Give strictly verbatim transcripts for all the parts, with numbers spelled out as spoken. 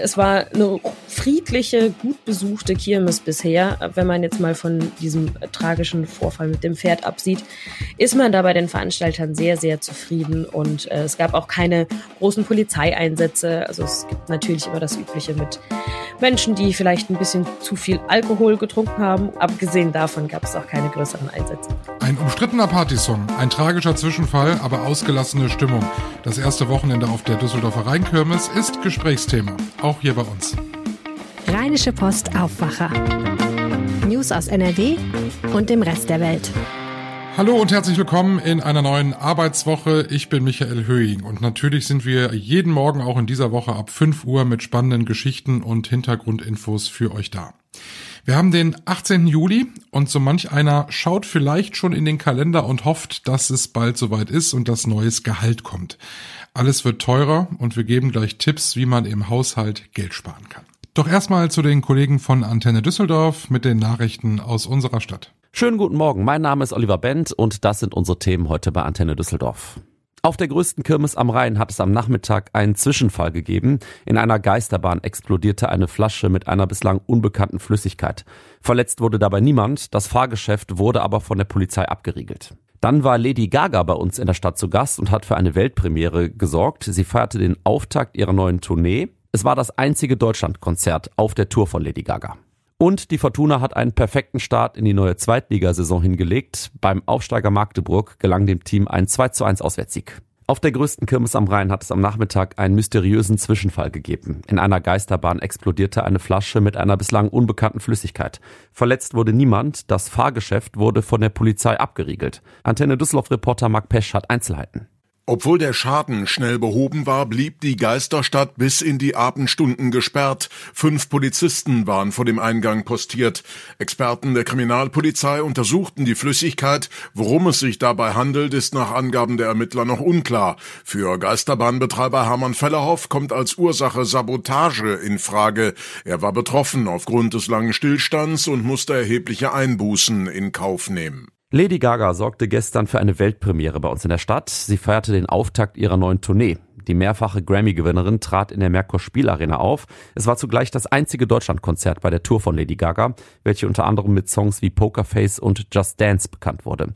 es war eine friedliche, gut besuchte Kirmes bisher. Wenn man jetzt mal von diesem tragischen Vorfall mit dem Pferd absieht, ist man da bei den Veranstaltern sehr, sehr zufrieden. Und äh, es gab auch keine großen Polizeieinsätze. Also es gibt natürlich immer das Übliche mit Menschen, die vielleicht ein bisschen zu viel Alkohol getrunken haben. Abgesehen davon gab es auch keine größeren Einsätze. Ein umstrittener Partysong, ein tragischer Zwischenfall, aber ausgelassene Stimmung. Das erste Wochenende auf der Düsseldorfer Rheinkirmes ist Gesprächsthema, auch hier bei uns. Rheinische Post Aufwacher. News aus N R W und dem Rest der Welt. Hallo und herzlich willkommen in einer neuen Arbeitswoche. Ich bin Michael Höhing und natürlich sind wir jeden Morgen auch in dieser Woche ab fünf Uhr mit spannenden Geschichten und Hintergrundinfos für euch da. Wir haben den achtzehnten Juli und so manch einer schaut vielleicht schon in den Kalender und hofft, dass es bald soweit ist und das neues Gehalt kommt. Alles wird teurer und wir geben gleich Tipps, wie man im Haushalt Geld sparen kann. Doch erstmal zu den Kollegen von Antenne Düsseldorf mit den Nachrichten aus unserer Stadt. Schönen guten Morgen, mein Name ist Oliver Bend und das sind unsere Themen heute bei Antenne Düsseldorf. Auf der größten Kirmes am Rhein hat es am Nachmittag einen Zwischenfall gegeben. In einer Geisterbahn explodierte eine Flasche mit einer bislang unbekannten Flüssigkeit. Verletzt wurde dabei niemand, das Fahrgeschäft wurde aber von der Polizei abgeriegelt. Dann war Lady Gaga bei uns in der Stadt zu Gast und hat für eine Weltpremiere gesorgt. Sie feierte den Auftakt ihrer neuen Tournee. Es war das einzige Deutschlandkonzert auf der Tour von Lady Gaga. Und die Fortuna hat einen perfekten Start in die neue Zweitligasaison hingelegt. Beim Aufsteiger Magdeburg gelang dem Team ein zwei zu eins Auswärtssieg. Auf der größten Kirmes am Rhein hat es am Nachmittag einen mysteriösen Zwischenfall gegeben. In einer Geisterbahn explodierte eine Flasche mit einer bislang unbekannten Flüssigkeit. Verletzt wurde niemand, das Fahrgeschäft wurde von der Polizei abgeriegelt. Antenne Düsseldorf-Reporter Marc Pesch hat Einzelheiten. Obwohl der Schaden schnell behoben war, blieb die Geisterstadt bis in die Abendstunden gesperrt. Fünf Polizisten waren vor dem Eingang postiert. Experten der Kriminalpolizei untersuchten die Flüssigkeit. Worum es sich dabei handelt, ist nach Angaben der Ermittler noch unklar. Für Geisterbahnbetreiber Hermann Fellerhoff kommt als Ursache Sabotage in Frage. Er war betroffen aufgrund des langen Stillstands und musste erhebliche Einbußen in Kauf nehmen. Lady Gaga sorgte gestern für eine Weltpremiere bei uns in der Stadt. Sie feierte den Auftakt ihrer neuen Tournee. Die mehrfache Grammy-Gewinnerin trat in der Merkur-Spiel-Arena auf. Es war zugleich das einzige Deutschlandkonzert bei der Tour von Lady Gaga, welche unter anderem mit Songs wie Pokerface und Just Dance bekannt wurde.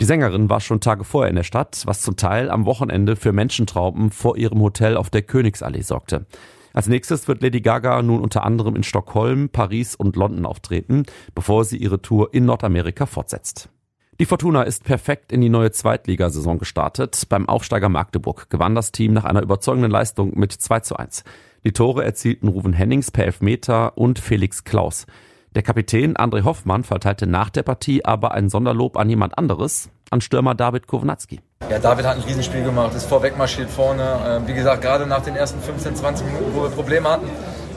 Die Sängerin war schon Tage vorher in der Stadt, was zum Teil am Wochenende für Menschentrauben vor ihrem Hotel auf der Königsallee sorgte. Als nächstes wird Lady Gaga nun unter anderem in Stockholm, Paris und London auftreten, bevor sie ihre Tour in Nordamerika fortsetzt. Die Fortuna ist perfekt in die neue Zweitligasaison gestartet. Beim Aufsteiger Magdeburg gewann das Team nach einer überzeugenden Leistung mit zwei zu eins. Die Tore erzielten Ruven Hennings per Elfmeter und Felix Klaus. Der Kapitän André Hoffmann verteilte nach der Partie aber ein Sonderlob an jemand anderes, an Stürmer David Kownacki. Ja, David hat ein Riesenspiel gemacht, ist vorwegmarschiert vorne. Wie gesagt, gerade nach den ersten fünfzehn, zwanzig Minuten, wo wir Probleme hatten,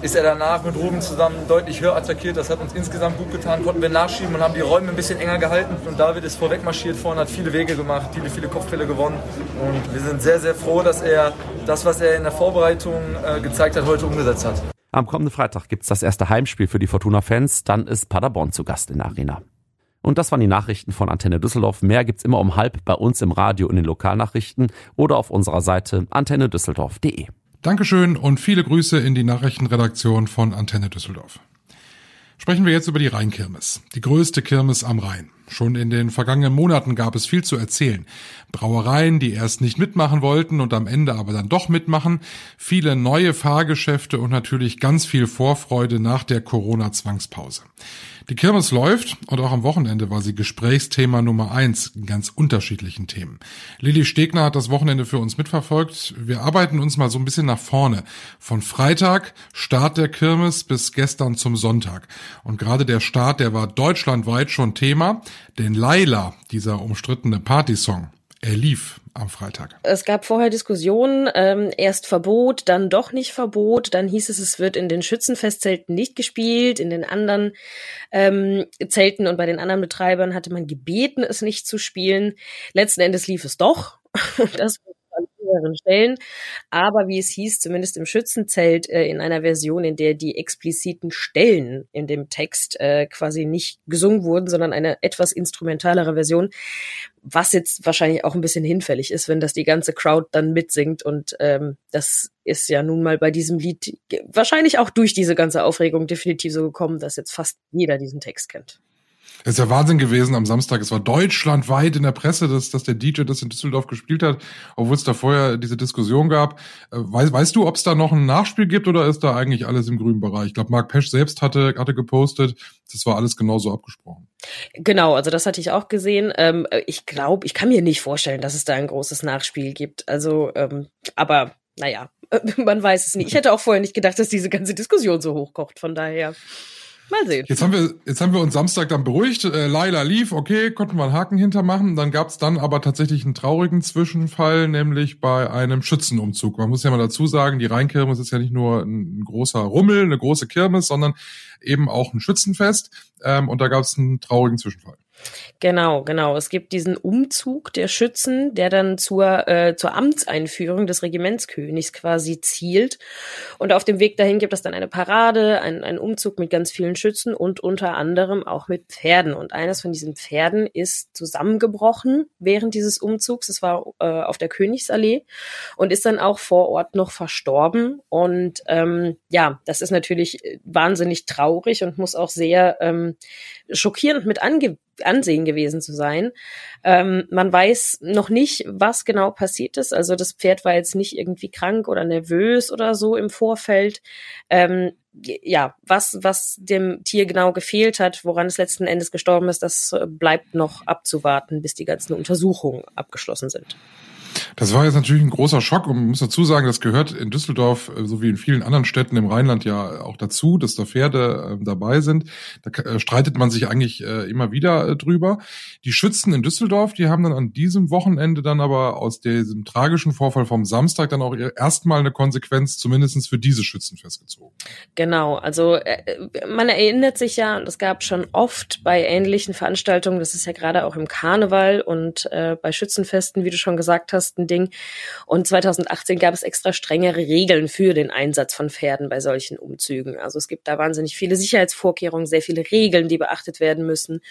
ist er danach mit Ruben zusammen deutlich höher attackiert. Das hat uns insgesamt gut getan, konnten wir nachschieben und haben die Räume ein bisschen enger gehalten. Und David ist vorweg marschiert vorne, hat viele Wege gemacht, viele, viele Kopfbälle gewonnen. Und wir sind sehr, sehr froh, dass er das, was er in der Vorbereitung äh, gezeigt hat, heute umgesetzt hat. Am kommenden Freitag gibt's das erste Heimspiel für die Fortuna-Fans. Dann ist Paderborn zu Gast in der Arena. Und das waren die Nachrichten von Antenne Düsseldorf. Mehr gibt's immer um halb bei uns im Radio in den Lokalnachrichten oder auf unserer Seite antenne düsseldorf punkt de. Dankeschön und viele Grüße in die Nachrichtenredaktion von Antenne Düsseldorf. Sprechen wir jetzt über die Rheinkirmes, die größte Kirmes am Rhein. Schon in den vergangenen Monaten gab es viel zu erzählen. Brauereien, die erst nicht mitmachen wollten und am Ende aber dann doch mitmachen, viele neue Fahrgeschäfte und natürlich ganz viel Vorfreude nach der Corona-Zwangspause. Die Kirmes läuft und auch am Wochenende war sie Gesprächsthema Nummer eins in ganz unterschiedlichen Themen. Lilly Stegner hat das Wochenende für uns mitverfolgt. Wir arbeiten uns mal so ein bisschen nach vorne. Von Freitag, Start der Kirmes, bis gestern zum Sonntag. Und gerade der Start, der war deutschlandweit schon Thema. Denn Laila, dieser umstrittene Partysong, er lief am Freitag. Es gab vorher Diskussionen, ähm, erst Verbot, dann doch nicht Verbot, dann hieß es, es wird in den Schützenfestzelten nicht gespielt, in den anderen ähm, Zelten und bei den anderen Betreibern hatte man gebeten, es nicht zu spielen. Letzten Endes lief es doch. Das höheren Stellen. Aber wie es hieß, zumindest im Schützenzelt, äh, in einer Version, in der die expliziten Stellen in dem Text äh, quasi nicht gesungen wurden, sondern eine etwas instrumentalere Version, was jetzt wahrscheinlich auch ein bisschen hinfällig ist, wenn das die ganze Crowd dann mitsingt. Und ähm, das ist ja nun mal bei diesem Lied wahrscheinlich auch durch diese ganze Aufregung definitiv so gekommen, dass jetzt fast jeder diesen Text kennt. Das ist ja Wahnsinn gewesen am Samstag. Es war deutschlandweit in der Presse, dass, dass der D J das in Düsseldorf gespielt hat, obwohl es da vorher diese Diskussion gab. Weißt, weißt du, ob es da noch ein Nachspiel gibt oder ist da eigentlich alles im grünen Bereich? Ich glaube, Marc Pesch selbst hatte, hatte gepostet, das war alles genauso abgesprochen. Genau, also das hatte ich auch gesehen. Ähm, ich glaube, ich kann mir nicht vorstellen, dass es da ein großes Nachspiel gibt. Also, ähm, aber naja, man weiß es nicht. Ich hätte auch vorher nicht gedacht, dass diese ganze Diskussion so hochkocht, von daher... Mal sehen. Jetzt haben wir, jetzt haben wir uns Samstag dann beruhigt. Äh, Laila lief, okay, konnten wir einen Haken hintermachen. Dann gab es dann aber tatsächlich einen traurigen Zwischenfall, nämlich bei einem Schützenumzug. Man muss ja mal dazu sagen, die Rheinkirmes ist ja nicht nur ein großer Rummel, eine große Kirmes, sondern eben auch ein Schützenfest. Ähm, und da gab es einen traurigen Zwischenfall. Genau, genau. Es gibt diesen Umzug der Schützen, der dann zur äh, zur Amtseinführung des Regimentskönigs quasi zielt. Und auf dem Weg dahin gibt es dann eine Parade, einen, einen Umzug mit ganz vielen Schützen und unter anderem auch mit Pferden. Und eines von diesen Pferden ist zusammengebrochen während dieses Umzugs. Es war äh, auf der Königsallee und ist dann auch vor Ort noch verstorben. Und ähm, ja, das ist natürlich wahnsinnig traurig und muss auch sehr ähm, schockierend mit ange Ansehen gewesen zu sein. Ähm, man weiß noch nicht, was genau passiert ist. Also das Pferd war jetzt nicht irgendwie krank oder nervös oder so im Vorfeld. Ähm, ja, was was dem Tier genau gefehlt hat, woran es letzten Endes gestorben ist, das bleibt noch abzuwarten, bis die ganzen Untersuchungen abgeschlossen sind. Das war jetzt natürlich ein großer Schock und man muss dazu sagen, das gehört in Düsseldorf so wie in vielen anderen Städten im Rheinland ja auch dazu, dass da Pferde äh, dabei sind. Da äh, streitet man sich eigentlich äh, immer wieder äh, drüber. Die Schützen in Düsseldorf, die haben dann an diesem Wochenende dann aber aus diesem tragischen Vorfall vom Samstag dann auch erstmal eine Konsequenz zumindest für diese Schützen festgezogen. Genau, also äh, man erinnert sich ja, und es gab schon oft bei ähnlichen Veranstaltungen, das ist ja gerade auch im Karneval und äh, bei Schützenfesten, wie du schon gesagt hast, Ding. Und zweitausendachtzehn gab es extra strengere Regeln für den Einsatz von Pferden bei solchen Umzügen. Also es gibt da wahnsinnig viele Sicherheitsvorkehrungen, sehr viele Regeln, die beachtet werden müssen.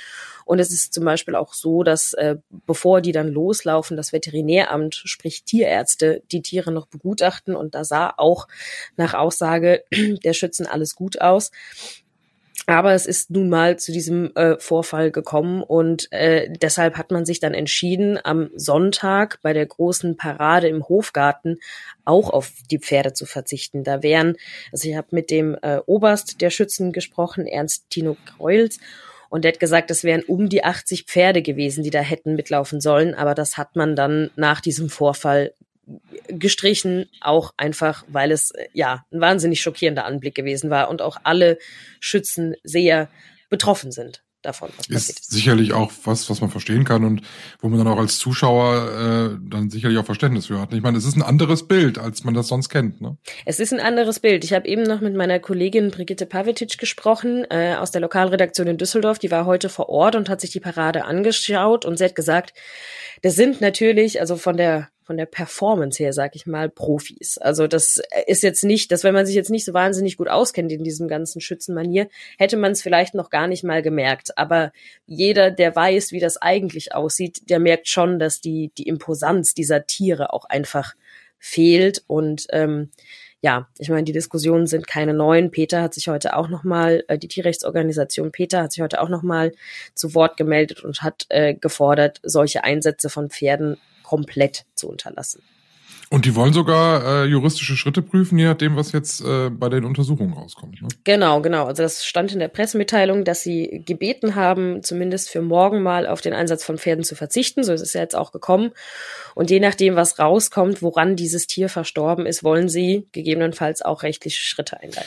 Und es ist zum Beispiel auch so, dass äh, bevor die dann loslaufen, das Veterinäramt, sprich Tierärzte, die Tiere noch begutachten. Und da sah auch nach Aussage der Schützen alles gut aus. Aber es ist nun mal zu diesem äh, Vorfall gekommen und äh, deshalb hat man sich dann entschieden, am Sonntag bei der großen Parade im Hofgarten auch auf die Pferde zu verzichten. Da wären, also ich habe mit dem äh, Oberst der Schützen gesprochen, Ernst Tino Kreulz, und der hat gesagt, es wären um die achtzig Pferde gewesen, die da hätten mitlaufen sollen. Aber das hat man dann nach diesem Vorfall gestrichen, auch einfach, weil es ja ein wahnsinnig schockierender Anblick gewesen war und auch alle Schützen sehr betroffen sind davon, was passiert ist. Sicherlich auch was, was man verstehen kann und wo man dann auch als Zuschauer äh, dann sicherlich auch Verständnis für hat. Ich meine, es ist ein anderes Bild, als man das sonst kennt, ne? Es ist ein anderes Bild. Ich habe eben noch mit meiner Kollegin Brigitte Pavetic gesprochen äh, aus der Lokalredaktion in Düsseldorf. Die war heute vor Ort und hat sich die Parade angeschaut und sie hat gesagt, das sind natürlich, also von der von der Performance her, sag ich mal, Profis. Also das ist jetzt nicht, dass wenn man sich jetzt nicht so wahnsinnig gut auskennt in diesem ganzen Schützenmanier, hätte man es vielleicht noch gar nicht mal gemerkt. Aber jeder, der weiß, wie das eigentlich aussieht, der merkt schon, dass die die Imposanz dieser Tiere auch einfach fehlt. Und ähm, ja, ich meine, die Diskussionen sind keine neuen. Peter hat sich heute auch nochmal, äh, die Tierrechtsorganisation Peter hat sich heute auch nochmal zu Wort gemeldet und hat äh, gefordert, solche Einsätze von Pferden komplett zu unterlassen. Und die wollen sogar äh, juristische Schritte prüfen, je nachdem, was jetzt äh, bei den Untersuchungen rauskommt, ne? Genau, genau. Also das stand in der Pressemitteilung, dass sie gebeten haben, zumindest für morgen mal auf den Einsatz von Pferden zu verzichten. So ist es ja jetzt auch gekommen. Und je nachdem, was rauskommt, woran dieses Tier verstorben ist, wollen sie gegebenenfalls auch rechtliche Schritte einleiten.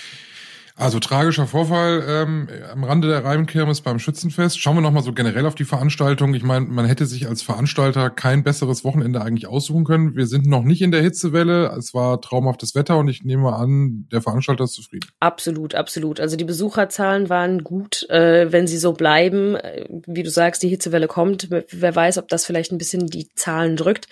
Also tragischer Vorfall ähm, am Rande der Rheinkirmes beim Schützenfest. Schauen wir nochmal so generell auf die Veranstaltung. Ich meine, man hätte sich als Veranstalter kein besseres Wochenende eigentlich aussuchen können. Wir sind noch nicht in der Hitzewelle. Es war traumhaftes Wetter und ich nehme an, der Veranstalter ist zufrieden. Absolut, absolut. Also die Besucherzahlen waren gut, äh, wenn sie so bleiben. Wie du sagst, die Hitzewelle kommt. Wer weiß, ob das vielleicht ein bisschen die Zahlen drückt.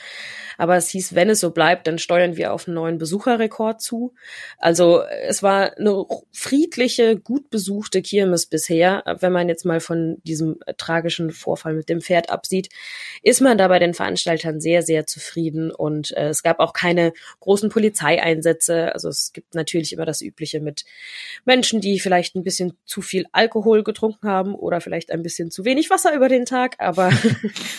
Aber es hieß, wenn es so bleibt, dann steuern wir auf einen neuen Besucherrekord zu. Also es war eine friedliche, gut besuchte Kirmes bisher. Wenn man jetzt mal von diesem tragischen Vorfall mit dem Pferd absieht, ist man da bei den Veranstaltern sehr, sehr zufrieden. Und äh, es gab auch keine großen Polizeieinsätze. Also es gibt natürlich immer das Übliche mit Menschen, die vielleicht ein bisschen zu viel Alkohol getrunken haben oder vielleicht ein bisschen zu wenig Wasser über den Tag. Aber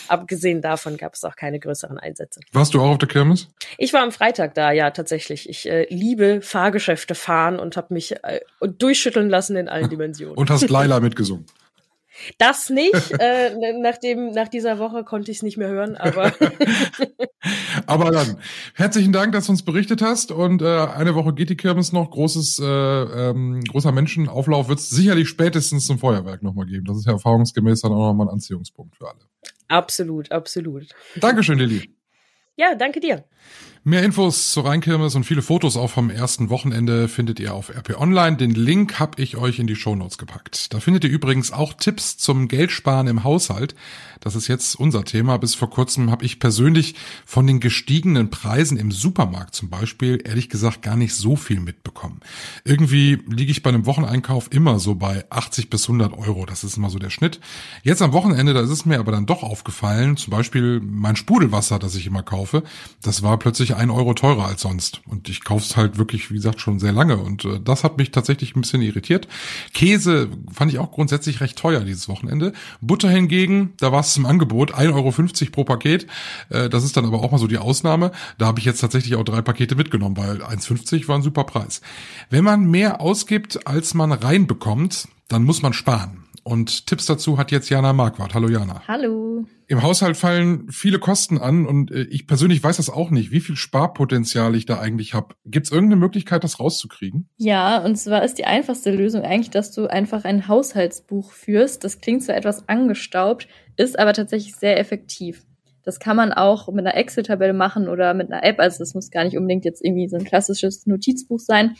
abgesehen davon gab es auch keine größeren Einsätze. Warst du auch auf der Kirmes? Ich war am Freitag da, ja, tatsächlich. Ich äh, liebe Fahrgeschäfte fahren und habe mich äh, durchschütteln lassen in allen Dimensionen. Und hast Laila mitgesungen? Das nicht. äh, nach, dem, nach dieser Woche konnte ich es nicht mehr hören, aber... aber dann, herzlichen Dank, dass du uns berichtet hast. Und äh, eine Woche geht die Kirmes noch. Großes, äh, ähm, großer Menschenauflauf wird es sicherlich spätestens zum Feuerwerk nochmal geben. Das ist ja erfahrungsgemäß dann auch nochmal ein Anziehungspunkt für alle. Absolut, absolut. Dankeschön, Lilly. Ja, danke dir. Mehr Infos zur Rheinkirmes und viele Fotos auch vom ersten Wochenende findet ihr auf R P Online. Den Link habe ich euch in die Shownotes gepackt. Da findet ihr übrigens auch Tipps zum Geldsparen im Haushalt. Das ist jetzt unser Thema. Bis vor kurzem habe ich persönlich von den gestiegenen Preisen im Supermarkt zum Beispiel ehrlich gesagt gar nicht so viel mitbekommen. Irgendwie liege ich bei einem Wocheneinkauf immer so bei achtzig bis hundert Euro. Das ist immer so der Schnitt. Jetzt am Wochenende, da ist es mir aber dann doch aufgefallen, zum Beispiel mein Sprudelwasser, das ich immer kaufe, das war plötzlich ein Euro teurer als sonst. Und ich kaufe es halt wirklich, wie gesagt, schon sehr lange. Und äh, das hat mich tatsächlich ein bisschen irritiert. Käse fand ich auch grundsätzlich recht teuer dieses Wochenende. Butter hingegen, da war es im Angebot, ein Euro fünfzig pro Paket. Äh, das ist dann aber auch mal so die Ausnahme. Da habe ich jetzt tatsächlich auch drei Pakete mitgenommen, weil ein Euro fünfzig war ein super Preis. Wenn man mehr ausgibt, als man reinbekommt, dann muss man sparen. Und Tipps dazu hat jetzt Jana Marquardt. Hallo Jana. Hallo. Im Haushalt fallen viele Kosten an und ich persönlich weiß das auch nicht, wie viel Sparpotenzial ich da eigentlich habe. Gibt es irgendeine Möglichkeit, das rauszukriegen? Ja, und zwar ist die einfachste Lösung eigentlich, dass du einfach ein Haushaltsbuch führst. Das klingt zwar etwas angestaubt, ist aber tatsächlich sehr effektiv. Das kann man auch mit einer Excel-Tabelle machen oder mit einer App. Also das muss gar nicht unbedingt jetzt irgendwie so ein klassisches Notizbuch sein.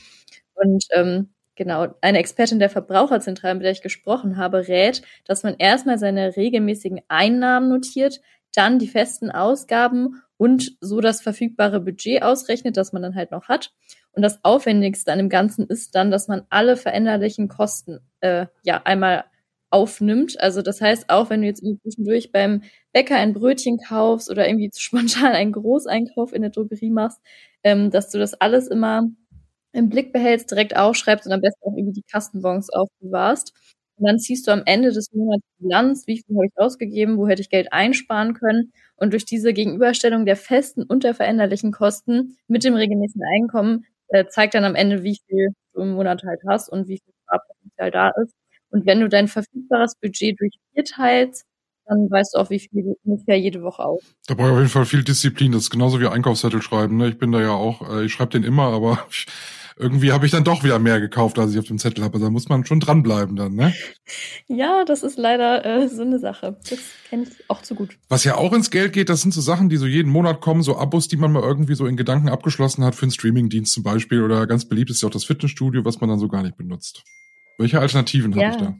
Und ähm, Genau, eine Expertin der Verbraucherzentrale, mit der ich gesprochen habe, rät, dass man erstmal seine regelmäßigen Einnahmen notiert, dann die festen Ausgaben und so das verfügbare Budget ausrechnet, das man dann halt noch hat. Und das Aufwendigste an dem Ganzen ist dann, dass man alle veränderlichen Kosten äh, ja einmal aufnimmt. Also das heißt, auch wenn du jetzt zwischendurch beim Bäcker ein Brötchen kaufst oder irgendwie spontan einen Großeinkauf in der Drogerie machst, ähm, dass du das alles immer im Blick behältst, direkt aufschreibst und am besten auch irgendwie die Kassenbons aufbewahrst. Und dann ziehst du am Ende des Monats die Bilanz, wie viel habe ich ausgegeben, wo hätte ich Geld einsparen können. Und durch diese Gegenüberstellung der festen und der veränderlichen Kosten mit dem regelmäßigen Einkommen äh, zeigt dann am Ende, wie viel du im Monat halt hast und wie viel Sparpotenzial da ist. Und wenn du dein verfügbares Budget durch vier teilst, dann weißt du auch, wie viel du ungefähr jede Woche auf. Da brauche ich auf jeden Fall viel Disziplin. Das ist genauso wie Einkaufszettel schreiben. Ne? Ich bin da ja auch, äh, ich schreibe den immer, aber ich, irgendwie habe ich dann doch wieder mehr gekauft, als ich auf dem Zettel habe. Da muss man schon dranbleiben dann, ne? Ja, das ist leider äh, so eine Sache. Das kenne ich auch zu gut. Was ja auch ins Geld geht, das sind so Sachen, die so jeden Monat kommen, so Abos, die man mal irgendwie so in Gedanken abgeschlossen hat für einen Streamingdienst zum Beispiel. Oder ganz beliebt ist ja auch das Fitnessstudio, was man dann so gar nicht benutzt. Welche Alternativen ja. habe ich da?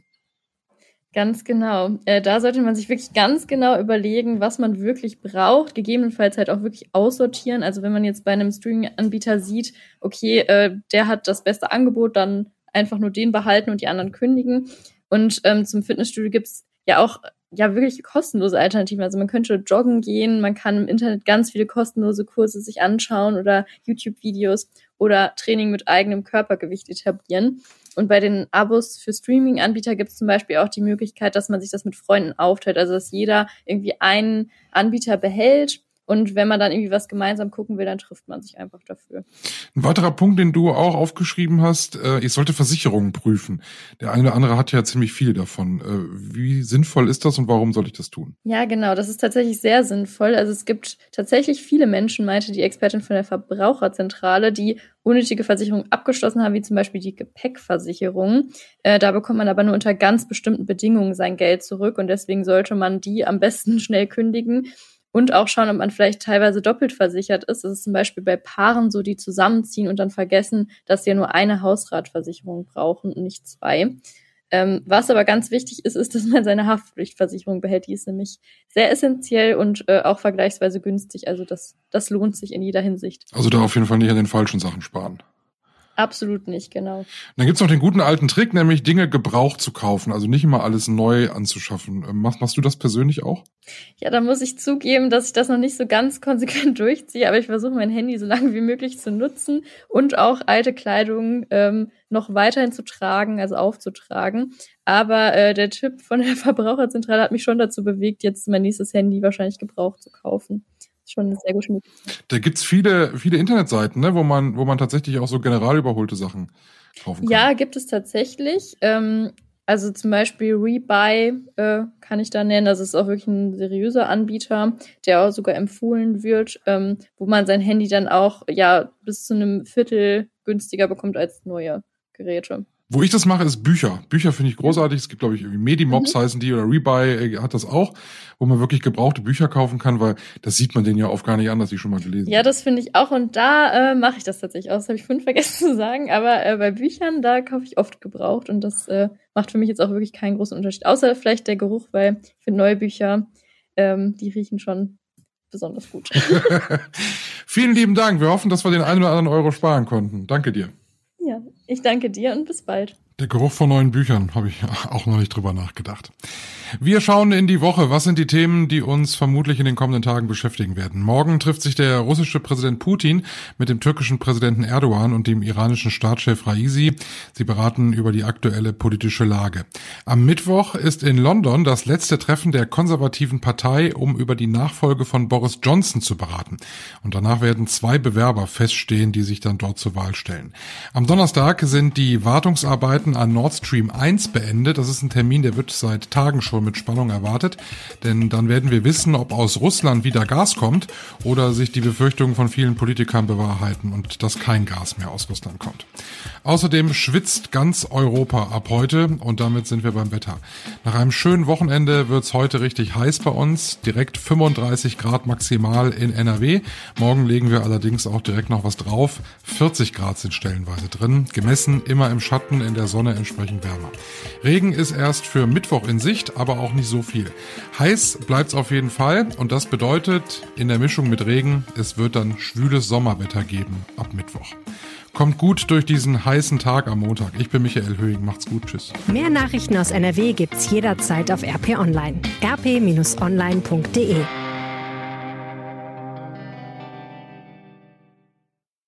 Ganz genau. Äh, da sollte man sich wirklich ganz genau überlegen, was man wirklich braucht, gegebenenfalls halt auch wirklich aussortieren. Also wenn man jetzt bei einem Streaming-Anbieter sieht, okay, äh, der hat das beste Angebot, dann einfach nur den behalten und die anderen kündigen. Und ähm, zum Fitnessstudio gibt's ja auch ja wirklich kostenlose Alternativen. Also man könnte joggen gehen, man kann im Internet ganz viele kostenlose Kurse sich anschauen oder YouTube-Videos oder Training mit eigenem Körpergewicht etablieren. Und bei den Abos für Streaming-Anbieter gibt es zum Beispiel auch die Möglichkeit, dass man sich das mit Freunden aufteilt, also dass jeder irgendwie einen Anbieter behält und wenn man dann irgendwie was gemeinsam gucken will, dann trifft man sich einfach dafür. Ein weiterer Punkt, den du auch aufgeschrieben hast, ich sollte Versicherungen prüfen. Der eine oder andere hat ja ziemlich viel davon. Wie sinnvoll ist das und warum soll ich das tun? Ja, genau, das ist tatsächlich sehr sinnvoll. Also es gibt tatsächlich viele Menschen, meinte die Expertin von der Verbraucherzentrale, die unnötige Versicherungen abgeschlossen haben, wie zum Beispiel die Gepäckversicherung. Äh, da bekommt man aber nur unter ganz bestimmten Bedingungen sein Geld zurück und deswegen sollte man die am besten schnell kündigen und auch schauen, ob man vielleicht teilweise doppelt versichert ist. Das ist zum Beispiel bei Paaren so, die zusammenziehen und dann vergessen, dass sie ja nur eine Hausratversicherung brauchen und nicht zwei. Ähm, was aber ganz wichtig ist, ist, dass man seine Haftpflichtversicherung behält. Die ist nämlich sehr essentiell und äh, auch vergleichsweise günstig. Also das, das lohnt sich in jeder Hinsicht. Also da auf jeden Fall nicht an den falschen Sachen sparen. Absolut nicht, genau. Und dann gibt's noch den guten alten Trick, nämlich Dinge gebraucht zu kaufen, also nicht immer alles neu anzuschaffen. Machst, machst du das persönlich auch? Ja, da muss ich zugeben, dass ich das noch nicht so ganz konsequent durchziehe, aber ich versuche mein Handy so lange wie möglich zu nutzen und auch alte Kleidung ähm, noch weiterhin zu tragen, also aufzutragen. Aber äh, der Tipp von der Verbraucherzentrale hat mich schon dazu bewegt, jetzt mein nächstes Handy wahrscheinlich gebraucht zu kaufen. Schon eine sehr gute Möglichkeit. Da gibt's viele, viele Internetseiten, ne, wo man, wo man tatsächlich auch so general überholte Sachen kaufen kann. Ja, gibt es tatsächlich. Ähm, also zum Beispiel Rebuy äh, kann ich da nennen. Das ist auch wirklich ein seriöser Anbieter, der auch sogar empfohlen wird, ähm, wo man sein Handy dann auch ja bis zu einem Viertel günstiger bekommt als neue Geräte. Wo ich das mache, ist Bücher. Bücher finde ich großartig. Es gibt, glaube ich, irgendwie Medimops mhm. heißen die oder Rebuy äh, hat das auch, wo man wirklich gebrauchte Bücher kaufen kann, weil das sieht man denen ja oft gar nicht an, dass ich schon mal gelesen habe. Ja, das finde ich auch und da äh, mache ich das tatsächlich auch. Das habe ich vorhin vergessen zu sagen, aber äh, bei Büchern, da kaufe ich oft gebraucht und das äh, macht für mich jetzt auch wirklich keinen großen Unterschied. Außer vielleicht der Geruch, weil ich finde neue Bücher, ähm, die riechen schon besonders gut. Vielen lieben Dank. Wir hoffen, dass wir den einen oder anderen Euro sparen konnten. Danke dir. Ja, ich danke dir und bis bald. Der Geruch von neuen Büchern, habe ich auch noch nicht drüber nachgedacht. Wir schauen in die Woche. Was sind die Themen, die uns vermutlich in den kommenden Tagen beschäftigen werden? Morgen trifft sich der russische Präsident Putin mit dem türkischen Präsidenten Erdogan und dem iranischen Staatschef Raisi. Sie beraten über die aktuelle politische Lage. Am Mittwoch ist in London das letzte Treffen der konservativen Partei, um über die Nachfolge von Boris Johnson zu beraten. Und danach werden zwei Bewerber feststehen, die sich dann dort zur Wahl stellen. Am Donnerstag sind die Wartungsarbeiten an Nord Stream eins beendet. Das ist ein Termin, der wird seit Tagen schon mit Spannung erwartet, denn dann werden wir wissen, ob aus Russland wieder Gas kommt oder sich die Befürchtungen von vielen Politikern bewahrheiten und dass kein Gas mehr aus Russland kommt. Außerdem schwitzt ganz Europa ab heute und damit sind wir beim Wetter. Nach einem schönen Wochenende wird es heute richtig heiß bei uns, direkt fünfunddreißig Grad maximal in N R W. Morgen legen wir allerdings auch direkt noch was drauf. vierzig Grad sind stellenweise drin, gemessen immer im Schatten, in der Sonne entsprechend wärmer. Regen ist erst für Mittwoch in Sicht, aber auch nicht so viel. Heiß bleibt es auf jeden Fall und das bedeutet, in der Mischung mit Regen, es wird dann schwüles Sommerwetter geben ab Mittwoch. Kommt gut durch diesen heißen Tag am Montag. Ich bin Michael Höhing, macht's gut, tschüss. Mehr Nachrichten aus N R W gibt's jederzeit auf R P Online. r p dash online punkt d e